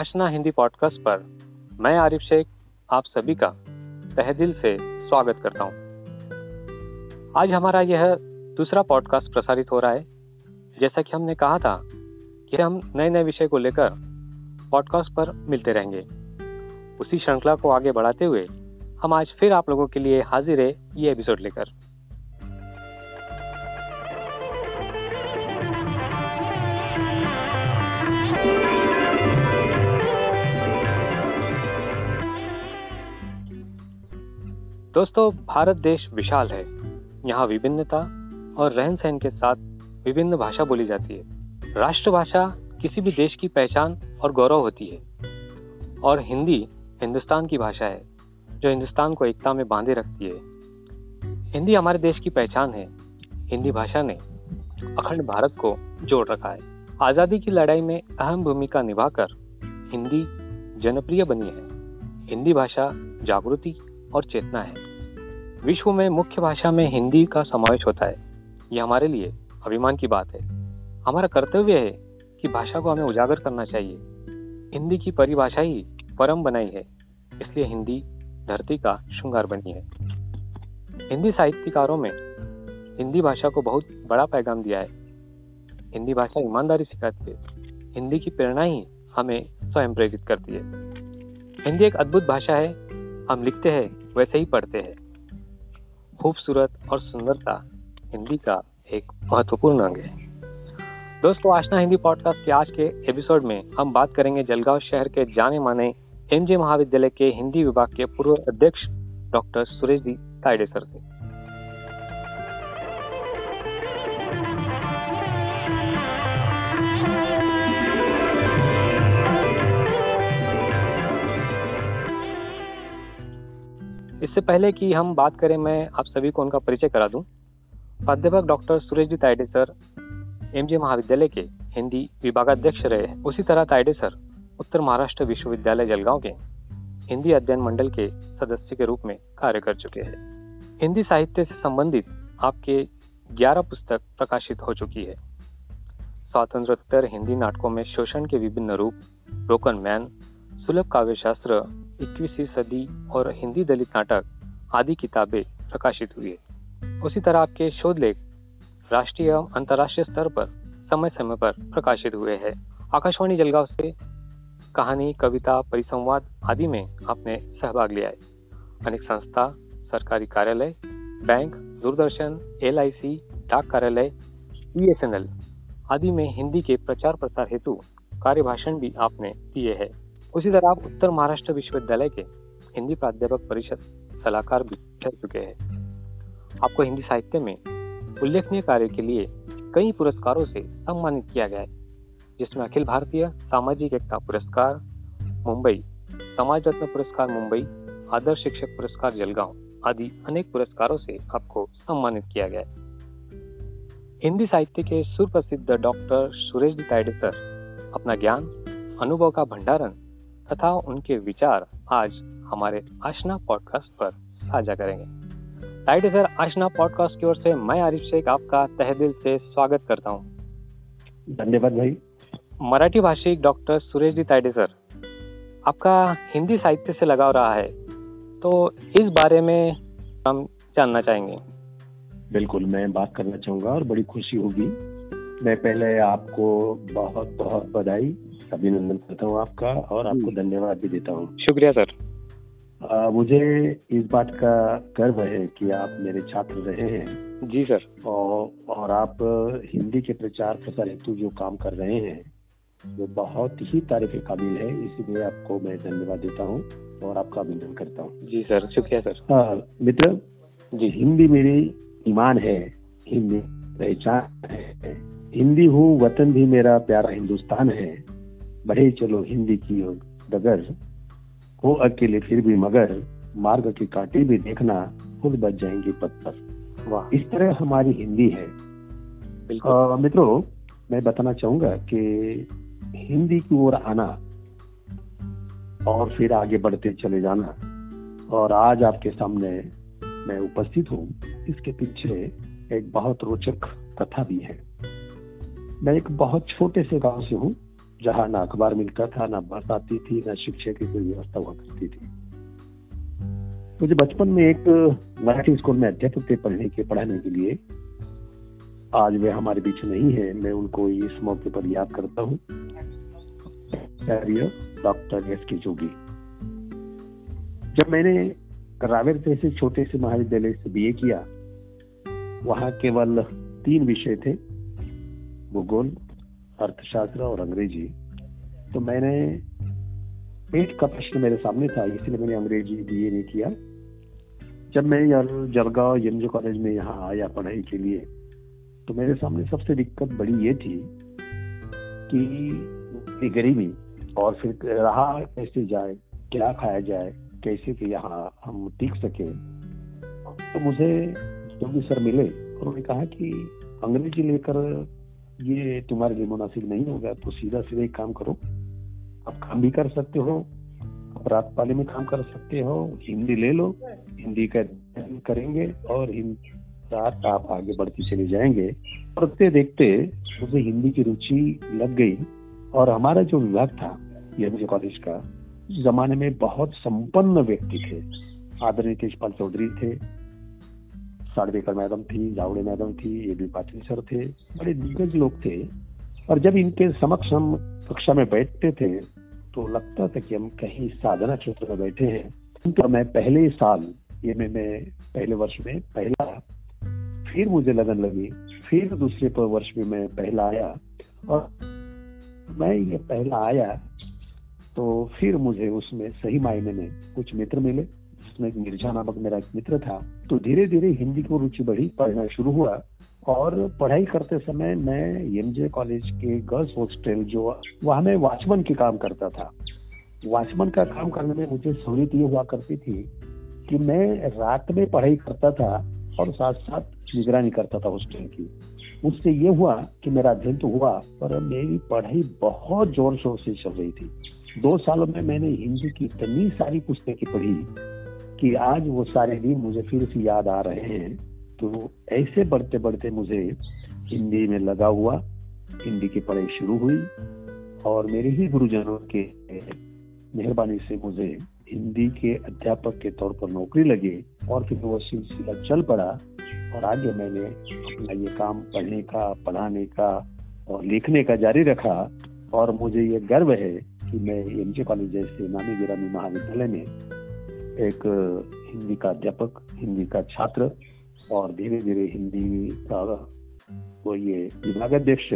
आशना Hindi podcast पर मैं आरिफ शेख आप सभी का तहे दिल से स्वागत करता हूं। आज हमारा यह दूसरा पॉडकास्ट प्रसारित हो रहा है। जैसा कि हमने कहा था कि हम नए नए विषय को लेकर पॉडकास्ट पर मिलते रहेंगे, उसी श्रृंखला को आगे बढ़ाते हुए हम आज फिर आप लोगों के लिए हाजिर है ये एपिसोड लेकर। दोस्तों, भारत देश विशाल है। यहाँ विभिन्नता और रहन सहन के साथ विभिन्न भाषा बोली जाती है। राष्ट्रभाषा किसी भी देश की पहचान और गौरव होती है और हिंदी हिंदुस्तान की भाषा है जो हिंदुस्तान को एकता में बांधे रखती है। हिंदी हमारे देश की पहचान है। हिंदी भाषा ने अखंड भारत को जोड़ रखा है। आज़ादी की लड़ाई में अहम भूमिका निभाकर हिंदी जनप्रिय बनी है। हिंदी भाषा जागृति और चेतना है। विश्व में मुख्य भाषा में हिंदी का समावेश होता है। यह हमारे लिए अभिमान की बात है। हमारा कर्तव्य है कि भाषा को हमें उजागर करना चाहिए। हिंदी की परिभाषा ही परम बनाई है, इसलिए हिंदी धरती का श्रृंगार बनी है। हिंदी साहित्यकारों में हिंदी भाषा को बहुत बड़ा पैगाम दिया है। हिंदी भाषा ईमानदारी सिखाती है। हिंदी की प्रेरणा ही हमें स्वयं प्रेरित करती है। हिंदी एक अद्भुत भाषा है। हम लिखते हैं वैसे ही पढ़ते हैं। खूबसूरत और सुंदरता हिंदी का एक महत्वपूर्ण अंग है। दोस्तों, आशना हिंदी पॉडकास्ट के आज के एपिसोड में हम बात करेंगे जलगांव शहर के जाने माने एमजे महाविद्यालय के हिंदी विभाग के पूर्व अध्यक्ष डॉक्टर सुरेश तायडे सर से। इससे पहले कि हम बात करें, मैं आप सभी को उनका परिचय करा दूं। प्राध्यापक doctor Suresh Tayde sir MJ महाविद्यालय के हिंदी विभागाध्यक्ष रहे। उसी तरह तायडे सर उत्तर महाराष्ट्र विश्वविद्यालय जलगांव के हिंदी अध्ययन मंडल के सदस्य के रूप में कार्य कर चुके हैं। हिंदी साहित्य से संबंधित आपके 11 पुस्तक प्रकाशित हो चुकी है। स्वतंत्रोत्तर हिंदी नाटकों में शोषण के विभिन्न रूप, ब्रोकन मैन, सुलभ काव्यशास्त्र, 21वीं सदी और हिंदी दलित नाटक आदि किताबें प्रकाशित हुई है। उसी तरह आपके शोध लेख राष्ट्रीय एवं अंतर्राष्ट्रीय स्तर पर समय समय पर प्रकाशित हुए हैं। आकाशवाणी जलगांव से कहानी, कविता, परिसंवाद आदि में आपने सहभाग लिया है। अनेक संस्था, सरकारी कार्यालय, बैंक, दूरदर्शन, एलआईसी, डाक कार्यालय, बीएसएनएल आदि में हिंदी के प्रचार प्रसार हेतु कार्य भाषण भी आपने दिए हैं। उसी तरह आप उत्तर महाराष्ट्र विश्वविद्यालय के हिंदी प्राध्यापक परिषद सलाहकार भी रह चुके हैं। आपको हिंदी साहित्य में उल्लेखनीय कार्य के लिए कई पुरस्कारों से सम्मानित किया गया है, जिसमें अखिल भारतीय सामाजिक एकता पुरस्कार मुंबई, समाज रत्न पुरस्कार मुंबई, आदर्श शिक्षक पुरस्कार जलगांव आदि अनेक पुरस्कारों से आपको सम्मानित किया गया है। हिंदी साहित्य के सुप्रसिद्ध डॉक्टर सुरेश तायडे सर अपना ज्ञान, अनुभव का भंडारण तथा उनके विचार आज हमारे आशना पॉडकास्ट पर साझा करेंगे। तायडे सर, आशना पॉडकास्ट की ओर से मैं आरिफ शेख आपका तहे दिल से स्वागत करता हूं। धन्यवाद भाई। मराठी भाषिक डॉक्टर सुरेश तायडे सर, आपका हिंदी साहित्य से लगाव रहा है, तो इस बारे में हम जानना चाहेंगे। बिल्कुल, मैं बात करना चाहूँगा और बड़ी खुशी होगी। मैं पहले आपको बहुत बहुत बधाई, अभिनंदन करता हूँ आपका और आपको धन्यवाद भी देता हूँ। शुक्रिया सर। मुझे इस बात का गर्व है कि आप मेरे छात्र रहे हैं। जी सर। और आप हिंदी के प्रचार प्रसार हेतु जो काम कर रहे हैं वो बहुत ही तारीफ के काबिल है, इसीलिए आपको मैं धन्यवाद देता हूँ और आपका अभिनंदन करता हूँ। जी सर, शुक्रिया सर। मित्र जी, हिंदी मेरी ईमान है, हिंदी पहचान है। हिंदी हूँ वतन भी मेरा प्यारा हिंदुस्तान है। बढ़े चलो हिंदी की ओर डगर, हो अकेले फिर भी मगर, मार्ग के कांटे भी देखना खुद बच जाएंगे पथ पर। वाह, इस तरह हमारी हिंदी है। मित्रों, मैं बताना चाहूंगा कि हिंदी की ओर आना और फिर आगे बढ़ते चले जाना और आज आपके सामने मैं उपस्थित हूँ, इसके पीछे एक बहुत रोचक कथा भी है। मैं एक बहुत छोटे से गांव से हूँ जहाँ ना अखबार मिलता था, ना बस आती थी, ना शिक्षा की कोई व्यवस्था हुआ करती थी। मुझे बचपन में एक मराठी स्कूल में अध्यापक थे पढ़ाने के लिए। आज वे हमारे बीच नहीं है, मैं उनको इस मौके पर याद करता हूँ। डॉक्टर एस के जोगी। जब मैंने रावेर जैसे छोटे से महाविद्यालय से बीए किया, वहाँ केवल 3 विषय थे, भूगोल, अर्थशास्त्र और अंग्रेजी। तो मैंने पेट का प्रश्न मेरे सामने था, इसलिए मैंने अंग्रेजी बीए नहीं किया। जब मैं जलगांव एमजे कॉलेज में यहाँ आया पढ़ाई के लिए, तो मेरे सामने सबसे दिक्कत बड़ी ये थी कि गरीबी, और फिर रहा कैसे जाए, क्या खाया जाए, कैसे कि यहाँ हम टिक सके। तो मुझे जोगी सर मिले और उन्होंने कहा कि अंग्रेजी लेकर ये तुम्हारे लिए मुनासिब नहीं होगा, तो सीधा सीधा एक काम करो, आप काम भी कर सकते हो, आप रात पाले में काम कर सकते हो, हिंदी ले लो, हिंदी का अध्ययन करेंगे और रात आप आगे बढ़ते चले जाएंगे। पढ़ते देखते मुझे हिंदी की रुचि लग गई, और हमारा जो विभाग था एमजे कॉलेज का, उस जमाने में बहुत संपन्न व्यक्ति थे। आदरणीय तेजपाल चौधरी थे, साड़वेकर मैडम थी, जावड़े मैडम थी, जेबी पाटिल सर थे, बड़े दिग्गज लोग थे। और जब इनके समक्ष हम कक्षा में बैठते थे तो लगता था कि हम कहीं साधना क्षेत्र में बैठे हैं। तो मैं पहले साल पहले वर्ष में पहला, फिर मुझे लगन लगी, फिर दूसरे पर वर्ष में मैं पहला आया, और मैं ये पहला आया तो फिर मुझे उसमें सही मायने में कुछ मित्र मिले, जिसमें एक मिर्जा नामक मेरा एक मित्र था। तो धीरे धीरे हिंदी को रुचि बढ़ी, पढ़ना शुरू हुआ। और पढ़ाई करते समय मैं एमजे कॉलेज के गर्ल्स हॉस्टल, जो वहाँ मैं वाचमन के काम करता था, वाचमन का काम करने में मुझे सहूलियत ये हुआ करती थी कि मैं रात में पढ़ाई करता था और साथ साथ निगरानी करता था हॉस्टल की। उससे ये हुआ कि मेरा अध्ययन तो हुआ, पर मेरी पढ़ाई बहुत जोर शोर से चल रही थी। 2 सालों में मैंने हिंदी की इतनी सारी पुस्तकें पढ़ी कि आज वो सारे दिन मुझे फिर से याद आ रहे हैं। तो ऐसे बढ़ते बढ़ते मुझे हिंदी में लगा हुआ, हिंदी की पढ़ाई शुरू हुई, और मेरे ही गुरुजनों के मेहरबानी से मुझे हिंदी के अध्यापक के तौर पर नौकरी लगी, और फिर वो सिलसिला चल पड़ा। और आगे मैंने अपना ये काम पढ़ने का, पढ़ाने का और लिखने का जारी रखा। और मुझे ये गर्व है कि मैं एमजे कॉलेज जैसे नामी गिरामी महाविद्यालय में एक हिंदी का अध्यापक, हिंदी का छात्र, और धीरे धीरे हिंदी का वो ये विभागाध्यक्ष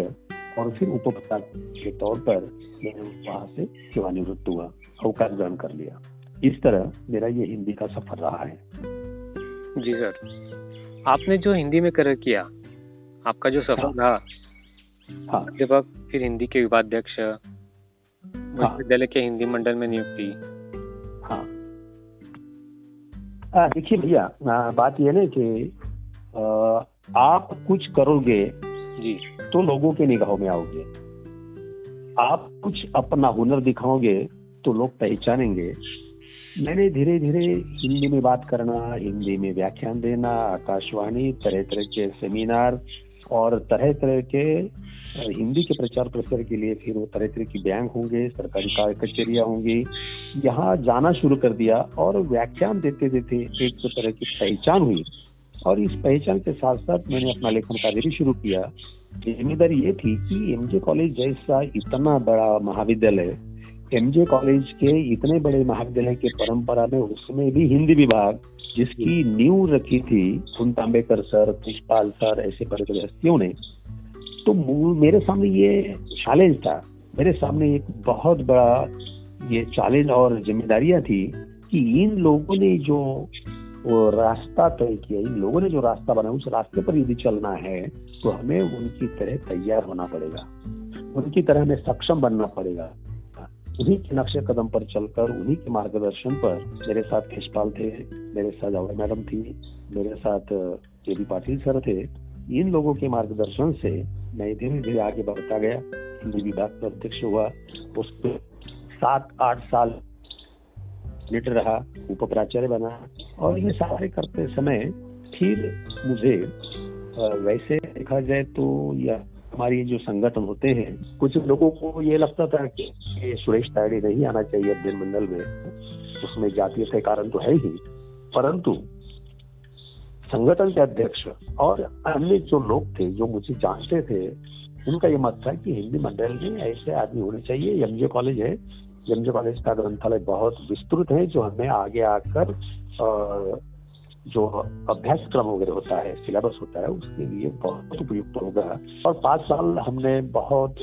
और फिर उपाध्यक्ष के तौर पर मैंने वहाँ से सेवानिवृत्त हुआ, अवकाश ग्रहण कर लिया। इस तरह मेरा ये हिंदी का सफर रहा है। जी सर, आपने जो हिंदी में करियर किया, आपका जो सफर रहा, हाँ, अध्यापक, फिर हिंदी के विभागाध्यक्ष, विश्वविद्यालय के हिंदी मंडल में नियुक्ति। हाँ देखिए भैया, बात यह है कि आप कुछ करोगे जी तो लोगों के निगाहों में आओगे, आप कुछ अपना हुनर दिखाओगे तो लोग पहचानेंगे। मैंने धीरे धीरे हिंदी में बात करना, हिंदी में व्याख्यान देना, आकाशवाणी, तरह तरह के सेमिनार और तरह तरह के हिंदी के प्रचार प्रसार के लिए, फिर वो तरह तरह की बैंक होंगे, सरकारी कार्य कचहरियाँ होंगी, यहाँ जाना शुरू कर दिया। और व्याख्यान देते देते एक तरह की पहचान हुई, और इस पहचान के साथ साथ मैंने अपना लेखन कार्य भी शुरू किया। जिम्मेदारी ये थी कि एमजे कॉलेज जैसा इतना बड़ा महाविद्यालय, एमजे कॉलेज के इतने बड़े महाविद्यालय के परंपरा में उसमें भी हिंदी विभाग, जिसकी नींव रखी थी फुंतांबेकर सर, पुष्पाल सर, ऐसे बड़े बड़े हस्तियों ने, तो मेरे सामने ये चैलेंज था, मेरे सामने एक बहुत बड़ा ये चैलेंज और जिम्मेदारियां थी कि इन लोगों ने जो रास्ता तय किया, इन लोगों ने जो रास्ता बनाया, उस रास्ते पर यदि चलना है तो हमें उनकी तरह तैयार होना पड़ेगा, उनकी तरह हमें सक्षम बनना पड़ेगा। उन्हीं के नक्शे कदम पर चलकर, उन्हीं के मार्गदर्शन पर, मेरे साथ तेजपाल थे, मेरे साथ जावड़े मैडम थी, मेरे साथ जेबी पाटिल सर थे, इन लोगों के मार्गदर्शन से मैं धीरे धीरे आगे बढ़ता गया। हिंदी विभाग का अध्यक्ष हुआ, उसके 7-8 साल लीडर रहा, उपप्राचार्य बना, और ये सारे करते समय फिर मुझे वैसे देखा जाए तो यह हमारी जो संगठन होते हैं, कुछ लोगों को ये लगता था कि सुरेश तायडे नहीं आना चाहिए अध्ययन में, उसमें जातीय का कारण तो है ही, परंतु संगठन के अध्यक्ष और अन्य जो लोग थे जो मुझे जानते थे, उनका ये मत था कि हिंदी मंडल में ऐसे आदमी होने चाहिए। एमजे कॉलेज है, एमजे कॉलेज का ग्रंथालय बहुत विस्तृत है, जो हमें आगे आकर जो अभ्यासक्रम वगैरह होता है, सिलेबस होता है, उसके लिए बहुत उपयुक्त होगा। और 5 साल हमने बहुत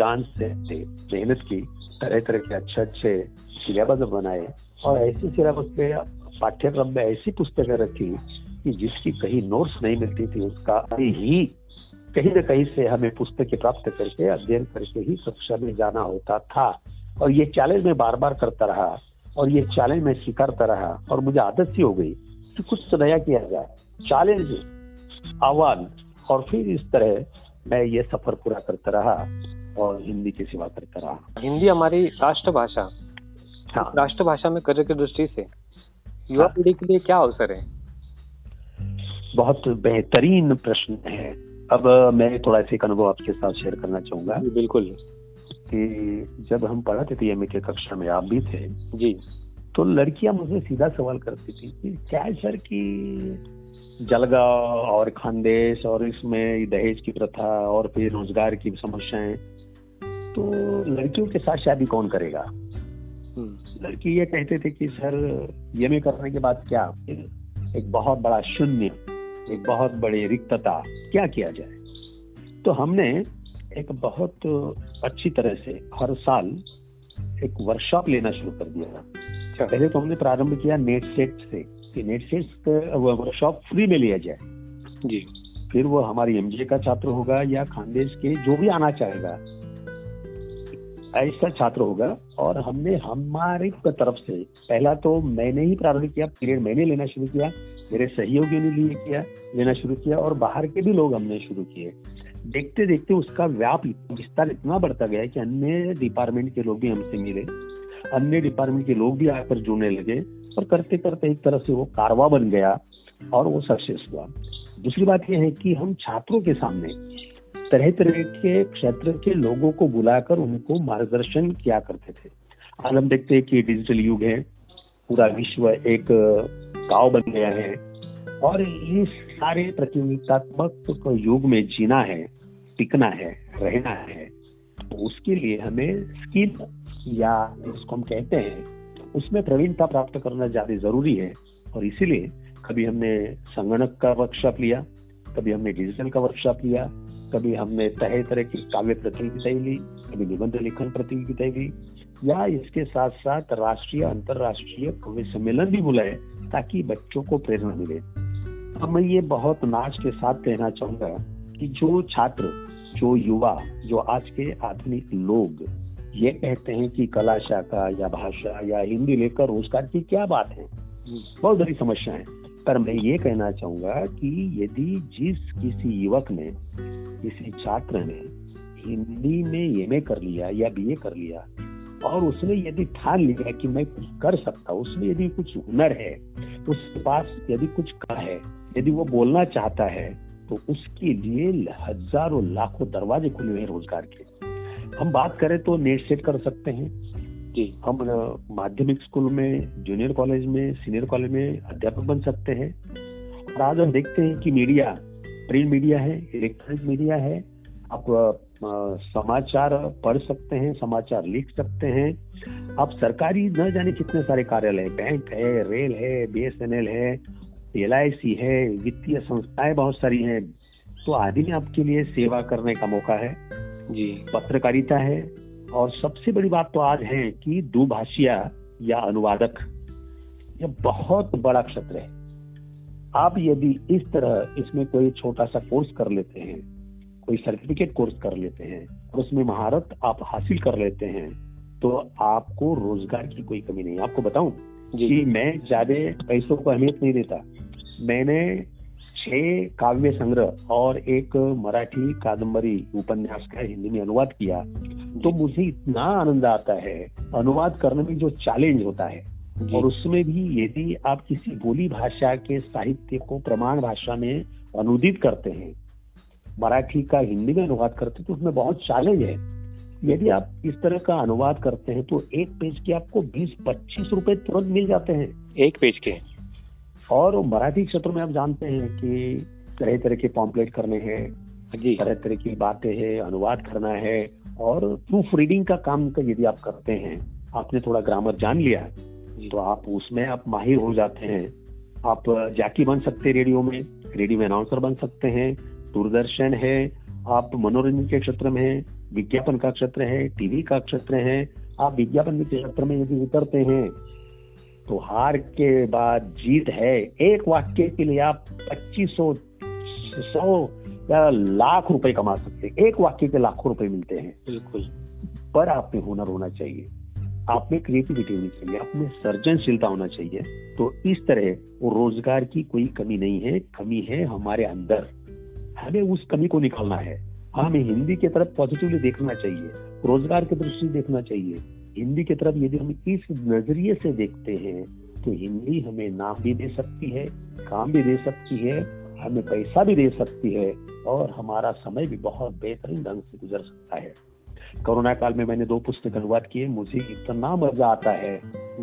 जान से मेहनत की, तरह तरह के अच्छे अच्छे सिलेबस बनाए और ऐसे सिलेबस के पाठ्यक्रम में ऐसी पुस्तकें रखी कि जिसकी कहीं नोट्स नहीं मिलती थी, उसका ही कहीं न कहीं से हमें पुस्तकें प्राप्त करके अध्ययन करके ही कक्षा में जाना होता था। और ये चैलेंज मैं बार बार करता रहा और ये चैलेंज मैं स्वीकारता रहा और मुझे आदत सी हो गई कि कुछ नया किया जाए, चैलेंज, आह्वान, और फिर इस तरह मैं ये सफर पूरा करता रहा और हिंदी की सेवा करता रहा। हिंदी हमारी राष्ट्रभाषा, हाँ। राष्ट्रभाषा में करियर की दृष्टि से युवा पीढ़ी के लिए क्या अवसर है? बहुत बेहतरीन प्रश्न है। अब मैं थोड़ा सा एक अनुभव आपके साथ शेयर करना चाहूंगा। बिल्कुल। कि जब हम पढ़ाते थे एमए के कक्षा में, आप भी थे जी, तो लड़कियां मुझे सीधा सवाल करती थी कि क्या है सर कि जलगांव और खानदेश और इसमें दहेज की प्रथा और फिर रोजगार की समस्याएं, तो लड़कियों के साथ शादी कौन करेगा? लड़की ये कहते थे कि सर एमए करने के बाद क्या, एक बहुत बड़ा शून्य, एक बहुत बड़ी रिक्तता, क्या किया जाए? तो हमने एक बहुत अच्छी तरह से हर साल एक वर्कशॉप लेना शुरू कर दिया। पहले तो हमने प्रारंभ किया नेट सेट से कि नेट सेट वर्कशॉप फ्री में लिया जाए जी। फिर वो हमारी एमजे का छात्र होगा या खानदेश के, जो भी आना चाहेगा ऐसा छात्र होगा। और हमने हमारी तरफ से पहला तो मैंने ही प्रारंभ किया, पीरियड मैंने लेना शुरू किया, मेरे सहयोगियों ने लेना शुरू किया और बाहर के भी लोग हमने शुरू किए। देखते देखते उसका व्याप विस्तार इतना बढ़ता गया कि अन्य डिपार्टमेंट के लोग भी हमसे मिले, अन्य डिपार्टमेंट के लोग भी आकर जुड़ने लगे और करते करते एक तरह से वो कारवा बन गया और वो सक्सेस हुआ। दूसरी बात यह है कि हम छात्रों के सामने तरह तरह के क्षेत्र के लोगों को बुलाकर उनको मार्गदर्शन किया करते थे। आज हम देखते हैं कि डिजिटल युग है, पूरा विश्व एक गांव बन गया है और ये सारे प्रतियोगितात्मक युग में जीना है, टिकना है, रहना है, तो उसके लिए हमें स्किल या जिसको हम कहते हैं उसमें प्रवीणता प्राप्त करना ज्यादा जरूरी है। और इसीलिए कभी हमने संगणक का वर्कशॉप लिया, कभी हमने डिजिटल का वर्कशॉप लिया, कभी हमने तरह तरह की काव्य प्रतियोगिताएं ली, कभी निबंध लेखन प्रतियोगिताएं ली, या इसके साथ साथ राष्ट्रीय अंतरराष्ट्रीय कवि सम्मेलन भी बुलाए ताकि बच्चों को प्रेरणा मिले। अब मैं ये बहुत नाच के साथ कहना चाहूंगा कि जो छात्र, जो युवा, जो आज के आधुनिक लोग ये कहते हैं कि कला शाखा या भाषा या हिंदी लेकर रोजगार की क्या बात है, बहुत बड़ी समस्या है। पर मैं ये कहना चाहूंगा कि यदि जिस किसी युवक ने, किसी छात्र ने हिंदी में एमए कर लिया या बीए कर लिया और उसने यदि ठान लिया कि मैं कुछ कर सकता हूँ, उसमें यदि कुछ हुनर है, उसके पास यदि कुछ कला है, यदि वो बोलना चाहता है, तो उसके लिए हजारों लाखों दरवाजे खुले हैं रोजगार के। हम बात करें तो नेट सेट कर सकते हैं जी, हम माध्यमिक स्कूल में, जूनियर कॉलेज में, सीनियर कॉलेज में अध्यापक बन सकते हैं। और आज हम देखते हैं कि मीडिया, प्रिंट मीडिया है, इलेक्ट्रॉनिक मीडिया है, आप समाचार पढ़ सकते हैं, समाचार लिख सकते हैं, आप सरकारी न जाने कितने सारे कार्यालय, बैंक है, रेल है, बीएसएनएल है, एलआईसी है, वित्तीय संस्थाएं बहुत सारी हैं, तो आदि में आपके लिए सेवा करने का मौका है जी, पत्रकारिता है। और सबसे बड़ी बात तो आज है कि दुभाषिया या अनुवादक, यह बहुत बड़ा क्षेत्र है। आप यदि इस तरह इसमें कोई छोटा सा कोर्स कर लेते हैं, कोई सर्टिफिकेट कोर्स कर लेते हैं और उसमें महारत आप हासिल कर लेते हैं, तो आपको रोजगार की कोई कमी नहीं। आपको बताऊं कि मैं ज्यादा पैसों को अहमियत नहीं देता, मैंने 6 काव्य संग्रह और एक मराठी कादम्बरी उपन्यास का हिंदी में अनुवाद किया, तो मुझे इतना आनंद आता है। अनुवाद करने में जो चैलेंज होता है और उसमें भी यदि आप किसी बोली भाषा के साहित्य को प्रमाण भाषा में अनुदित करते हैं, मराठी का हिंदी में अनुवाद करते हैं तो उसमें बहुत चैलेंज है। यदि आप इस तरह का अनुवाद करते हैं तो एक पेज के आपको 20-25 रुपए तुरंत मिल जाते हैं एक पेज के। और मराठी क्षेत्र में आप जानते हैं कि तरह तरह के पॉम्पलेट करने हैं, तरह तरह की बातें हैं, अनुवाद करना है और प्रूफ रीडिंग का काम का यदि आप करते हैं, आपने थोड़ा ग्रामर जान लिया तो आप उसमें आप माहिर हो जाते हैं। आप जाकी बन सकते हैं रेडियो में अनाउंसर बन सकते हैं, दूरदर्शन है, आप मनोरंजन के क्षेत्र में हैं, विज्ञापन का क्षेत्र है, टीवी का क्षेत्र है। आप विज्ञापन के क्षेत्र में यदि उतरते हैं तो हार के बाद जीत है। एक वाक्य के लिए आप 2500 या लाख रुपए कमा सकते हैं। एक वाक्य के लाखों रुपए मिलते हैं। बिल्कुल। पर आप में हुनर होना चाहिए, आप में क्रिएटिविटी होनी चाहिए, आप में सर्जनशीलता होना चाहिए। तो इस तरह वो रोजगार की कोई कमी नहीं है, कमी है हमारे अंदर। हमें उस कमी को निकालना है। हमें हिंदी की तरफ पॉजिटिवली देखना चाहिए, रोजगार की दृष्टि से देखना चाहिए। हिंदी की तरफ यदि हम इस नजरिए से देखते हैं तो हिंदी हमें नाम भी दे सकती है, काम भी दे सकती है, हमें पैसा भी दे सकती है और हमारा समय भी बहुत बेहतरीन ढंग से गुजर सकता है। कोरोना काल में मैंने 2 पुस्तक अनुवाद किए, मुझे इतना मजा आता है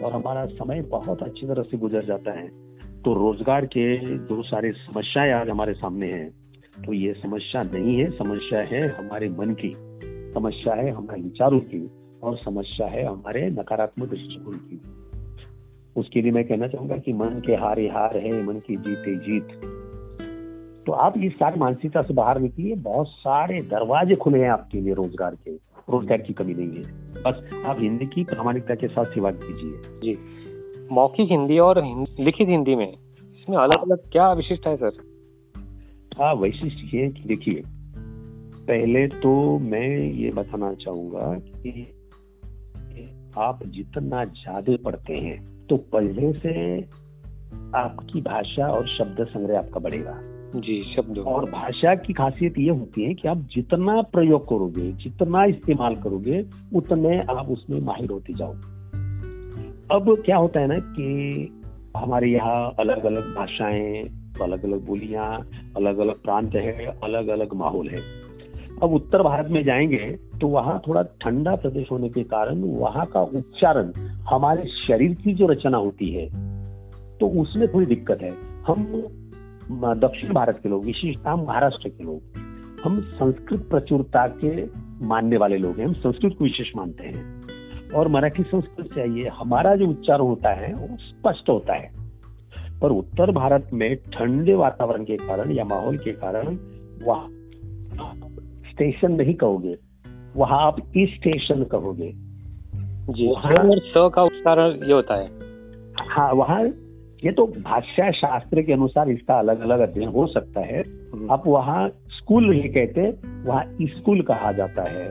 और हमारा समय बहुत अच्छी तरह से गुजर जाता है। तो रोजगार के जो सारे समस्याएं आज हमारे सामने हैं, तो ये समस्या नहीं है, समस्या है हमारे मन की, समस्या है हमारे विचारों की और समस्या है हमारे नकारात्मक दृष्टिकोण की। उसके लिए मैं कहना चाहूंगा कि मन के हारे हार है, मन की जीते जीत। तो आप इस सारी मानसिकता से बाहर निकलिए। बहुत सारे दरवाजे खुले हैं आपके लिए, रोजगार के, रोजगार की कमी नहीं है। बस आप हिंदी की प्रामाणिकता के साथ सेवा कीजिए। जी, मौखिक हिंदी और लिखित हिंदी में इसमें अलग अलग क्या विशिष्ट है सर? हाँ, वैशिष्ट ये है कि देखिए, पहले तो मैं ये बताना चाहूंगा कि आप जितना ज्यादा पढ़ते हैं तो पहले से आपकी भाषा और शब्द संग्रह आपका बढ़ेगा। जी, शब्द और भाषा की खासियत ये होती है कि आप जितना प्रयोग करोगे, जितना इस्तेमाल करोगे, उतने आप उसमें माहिर होते जाओगे। अब क्या होता है ना कि हमारे यहाँ अलग अलग भाषाएं, अलग अलग बोलियां, अलग अलग प्रांत है, अलग अलग माहौल है। अब उत्तर भारत में जाएंगे तो वहाँ थोड़ा ठंडा प्रदेश होने के कारण वहाँ का उच्चारण, हमारे शरीर की जो रचना होती है, तो उसमें थोड़ी दिक्कत है। हम दक्षिण भारत के लोग, विशेषतः महाराष्ट्र के लोग, हम संस्कृत प्रचुरता के मानने वाले लोग हैं। हम संस्कृत को विशेष मानते हैं और मराठी संस्कृत चाहिए। हमारा जो उच्चारण होता है वो स्पष्ट होता है। पर उत्तर भारत में ठंडे वातावरण के कारण या माहौल के कारण वहाँ स्टेशन नहीं कहोगे, वहाँ आप इस स्टेशन कहोगे। जी, स का उच्चारण ये होता है। हाँ, वहाँ ये तो भाषा शास्त्र के अनुसार इसका अलग अलग अध्ययन हो सकता है। आप वहाँ स्कूल नहीं कहते, वहाँ स्कूल कहा जाता है।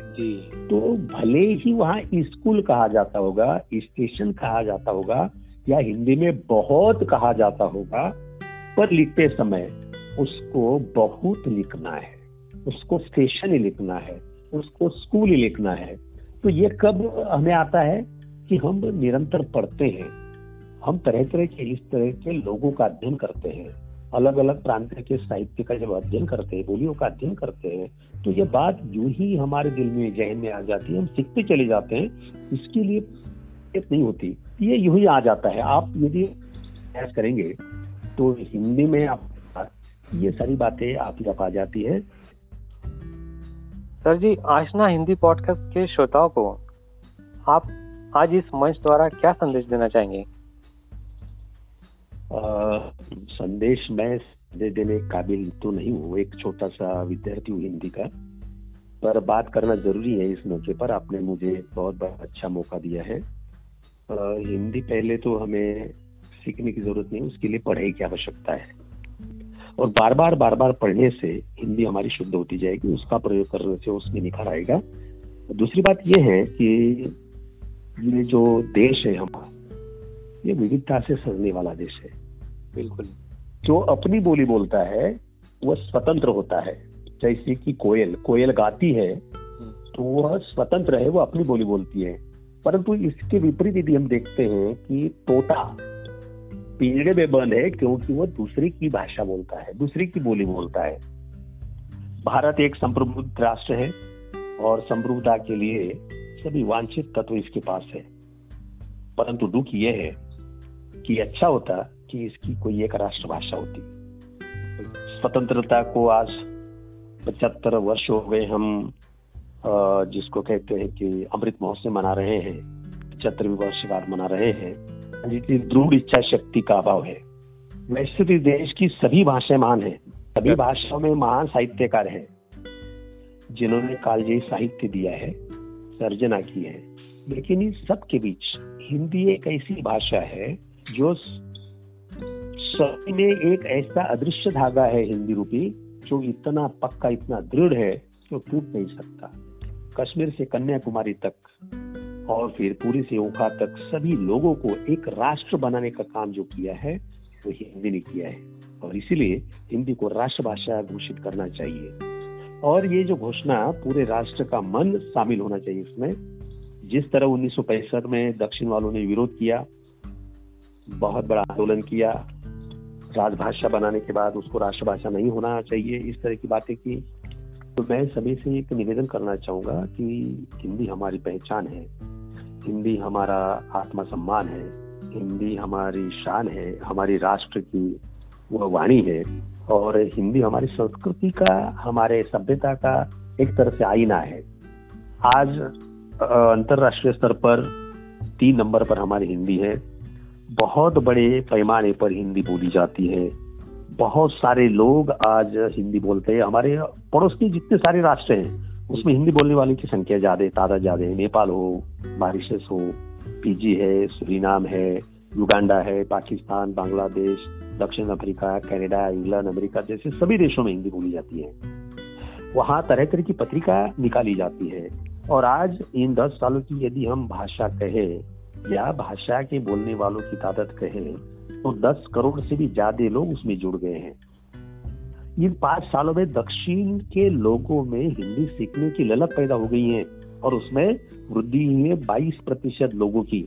तो भले ही वहाँ स्कूल कहा जाता होगा, स्टेशन कहा जाता होगा या हिंदी में बहुत कहा जाता होगा, पर लिखते समय उसको बहुत लिखना है, उसको स्टेशन ही लिखना है, उसको स्कूल ही लिखना है। तो ये कब हमें आता है कि हम निरंतर पढ़ते हैं, हम तरह तरह के, इस तरह के लोगों का अध्ययन करते हैं, अलग अलग प्रांत के साहित्य का जब अध्ययन करते हैं, बोलियों का अध्ययन करते हैं, तो ये बात यूं ही हमारे दिल में, जहन में आ जाती है। हम सीखते चले जाते हैं, इसके लिए नहीं होती, ये यूं ही आ जाता है। आप यदि प्रयास करेंगे तो हिंदी में आप ये सारी बातें आपके आप आ जाती है। सर जी, आशना हिंदी पॉडकास्ट के श्रोताओं को आप आज इस मंच द्वारा क्या संदेश देना चाहेंगे? संदेश मैं देने काबिल तो नहीं हूँ, एक छोटा सा विद्यार्थी हूँ हिंदी का, पर बात करना जरूरी है। इस मौके पर आपने मुझे बहुत अच्छा मौका दिया है। हिंदी पहले तो हमें सीखने की जरूरत नहीं, उसके लिए पढ़ाई की आवश्यकता है और बार बार पढ़ने से हिंदी हमारी शुद्ध होती जाएगी, उसका प्रयोग करने से उसमें निखार आएगा। दूसरी बात यह है कि ये जो देश है हमारा, ये विविधता से सजने वाला देश है। बिल्कुल। जो अपनी बोली बोलता है वह स्वतंत्र होता है। जैसे कि कोयल गाती है तो वह स्वतंत्र है, वह अपनी बोली बोलती है। परंतु इसके विपरीत यदि हम देखते हैं कि तोता पिंजरे में बंद है क्योंकि वह दूसरे की भाषा बोलता है, दूसरे की बोली बोलता है। भारत एक संप्रबुद्ध राष्ट्र है और संप्रभुता के लिए सभी वांछित तत्व इसके पास है, परंतु दुख यह है कि अच्छा होता कि इसकी कोई एक राष्ट्रभाषा होती। स्वतंत्रता को आज 75 वर्ष हो गए, हम जिसको कहते हैं कि अमृत महोत्सव मना रहे हैं, 75वीं वर्षगांठ मना रहे हैं। जितनी दृढ़ इच्छा शक्ति का अभाव है। वैसे भी देश की सभी भाषाएं महान है, सभी भाषाओं में महान साहित्यकार हैं जिन्होंने कालजयी साहित्य दिया है, सर्जना की है, लेकिन इन सब के बीच हिंदी एक ऐसी भाषा है जो सभी में एक ऐसा अदृश्य धागा है हिंदी रूपी, जो इतना पक्का, इतना दृढ़ है जो टूट नहीं सकता। कश्मीर से कन्याकुमारी तक और फिर पूरी से ओखा तक सभी लोगों को एक राष्ट्र बनाने का काम जो किया है वो हिंदी ने किया है, और इसीलिए हिंदी को राष्ट्रभाषा घोषित करना चाहिए। और ये जो घोषणा, पूरे राष्ट्र का मन शामिल होना चाहिए इसमें। जिस तरह 1965 में दक्षिण वालों ने विरोध किया, बहुत बड़ा आंदोलन किया, राजभाषा बनाने के बाद उसको राष्ट्रभाषा नहीं होना चाहिए, इस तरह की बातें की। तो मैं सभी से एक निवेदन करना चाहूँगा कि हिंदी हमारी पहचान है, हिंदी हमारा आत्मसम्मान है, हिंदी हमारी शान है, हमारी राष्ट्र की वह वाणी है, और हिंदी हमारी संस्कृति का, हमारे सभ्यता का एक तरह से आईना है। आज अंतर्राष्ट्रीय स्तर पर 3 नंबर पर हमारी हिंदी है। बहुत बड़े पैमाने पर हिंदी बोली जाती है, बहुत सारे लोग आज हिंदी बोलते हैं। हमारे पड़ोस के जितने सारे राष्ट्र हैं उसमें हिंदी बोलने वालों की संख्या ज़्यादा है, तादाद ज़्यादा है। नेपाल हो, मॉरिशस हो, फिजी है, सूरीनाम है, युगांडा है, पाकिस्तान, बांग्लादेश, दक्षिण अफ्रीका, कनाडा, इंग्लैंड, अमेरिका जैसे सभी देशों में हिंदी बोली जाती है। वहाँ तरह तरह की पत्रिका निकाली जाती है। और आज इन 10 सालों की यदि हम भाषा कहें या भाषा के बोलने वालों की तादाद कहें तो 10 करोड़ से भी ज्यादा लोग उसमें जुड़ गए हैं। इन 5 सालों में दक्षिण के लोगों में हिंदी सीखने की ललक पैदा हो गई है, और उसमें वृद्धि हुई है 22% लोगों की।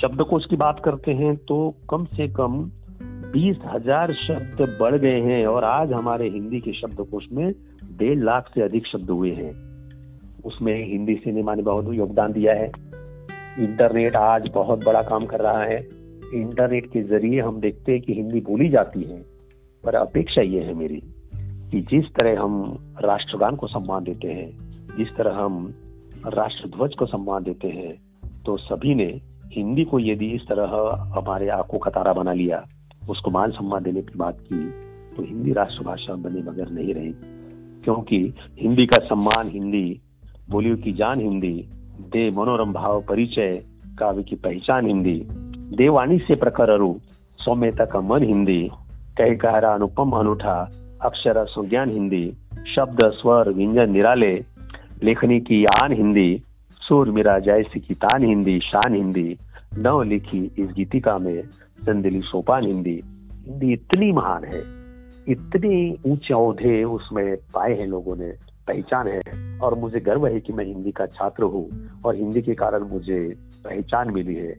शब्दकोश की बात करते हैं तो कम से कम 20,000 शब्द बढ़ गए हैं, और आज हमारे हिंदी के शब्दकोश में 1.5 लाख से अधिक शब्द हुए हैं। उसमें हिंदी सिनेमा ने बहुत योगदान दिया है। इंटरनेट आज बहुत बड़ा काम कर रहा है। इंटरनेट के जरिए हम देखते हैं कि हिंदी बोली जाती है, पर अपेक्षा ये है मेरी कि जिस तरह हम राष्ट्रगान को सम्मान देते हैं, जिस तरह हम राष्ट्रध्वज को सम्मान देते हैं, तो सभी ने हिंदी को यदि इस तरह हमारे आंखों का तारा बना लिया, उसको मान सम्मान देने की बात की, तो हिंदी राष्ट्रभाषा बने बगैर नहीं रही। क्योंकि हिंदी का सम्मान, हिंदी बोलियों की जान, हिंदी दे मनोरम भाव परिचय, काव्य की पहचान हिंदी, देवानी से प्रखर अरु सौम्यता का मन हिंदी, कह कहरा अनुपम अनूठा अक्षर सुज्ञान हिंदी, शब्द स्वर व्यंजन निराले लेखनी की आन हिंदी, सूर मिरा जैसी की तान हिंदी, शान हिंदी नव लिखी इस गीतिका में संदिली सोपान हिंदी। हिंदी इतनी महान है, इतनी ऊंचे औहदे उसमें पाए हैं लोगों ने, पहचान है। और मुझे गर्व है कि मैं हिंदी का छात्र हूँ और हिंदी के कारण मुझे पहचान मिली है।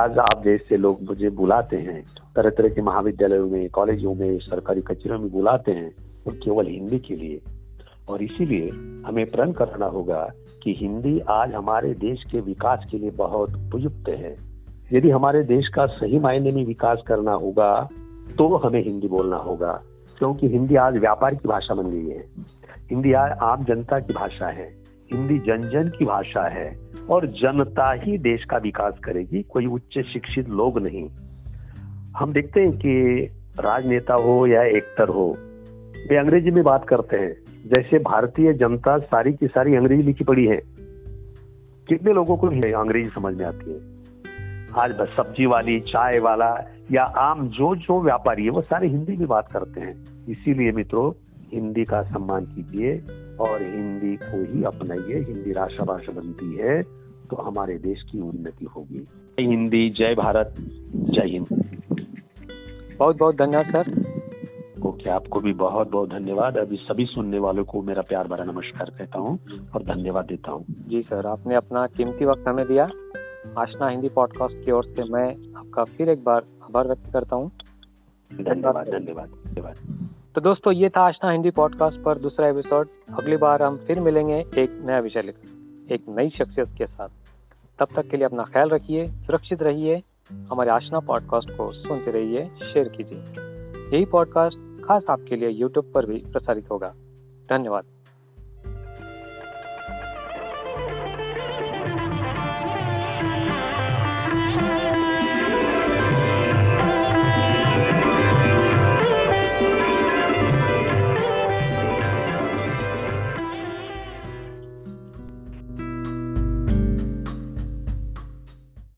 आज आप जैसे लोग मुझे बुलाते हैं, तरह तरह के महाविद्यालयों में, कॉलेजों में, सरकारी कचहरियों में बुलाते हैं, और केवल हिंदी के लिए। और इसीलिए हमें प्रण करना होगा कि हिंदी आज हमारे देश के विकास के लिए बहुत उपयुक्त है। यदि हमारे देश का सही मायने में विकास करना होगा तो हमें हिंदी बोलना होगा, क्योंकि हिंदी आज व्यापार की भाषा बन गई है। हिंदी आज आम जनता की भाषा है, हिंदी जन जन की भाषा है, और जनता ही देश का विकास करेगी, कोई उच्च शिक्षित लोग नहीं। हम देखते हैं कि राजनेता हो या एक्टर हो, वे अंग्रेजी में बात करते हैं। जैसे भारतीय जनता सारी की सारी अंग्रेजी लिखी पड़ी है, कितने लोगों को अंग्रेजी समझ में आती है। आज बस सब्जी वाली, चाय वाला या आम जो व्यापारी है वो सारे हिंदी में बात करते हैं। इसीलिए मित्रों, हिंदी का सम्मान कीजिए और हिंदी को ही अपनाइए। हिंदी राष्ट्रभाषा बनती है तो हमारे देश की उन्नति होगी। जय हिंदी, जय भारत, जय हिंद। बहुत बहुत धन्यवाद सर। ओके, आपको भी बहुत बहुत धन्यवाद। अभी सभी सुनने वालों को मेरा प्यार भरा नमस्कार कहता हूँ और धन्यवाद देता हूँ। जी सर, आपने अपना कीमती वक्त हमें दिया। आशना हिंदी पॉडकास्ट की ओर से मैं आपका फिर एक बार आभार व्यक्त करता हूँ। धन्यवाद। तो दोस्तों ये था आशना हिंदी पॉडकास्ट पर दूसरा एपिसोड। अगली बार हम फिर मिलेंगे एक नया विषय लेकर, एक नई शख्सियत के साथ। तब तक के लिए अपना ख्याल रखिए, सुरक्षित रहिए, हमारे आशना पॉडकास्ट को सुनते रहिए, शेयर कीजिए। यही पॉडकास्ट खास आपके लिए यूट्यूब पर भी प्रसारित होगा। धन्यवाद।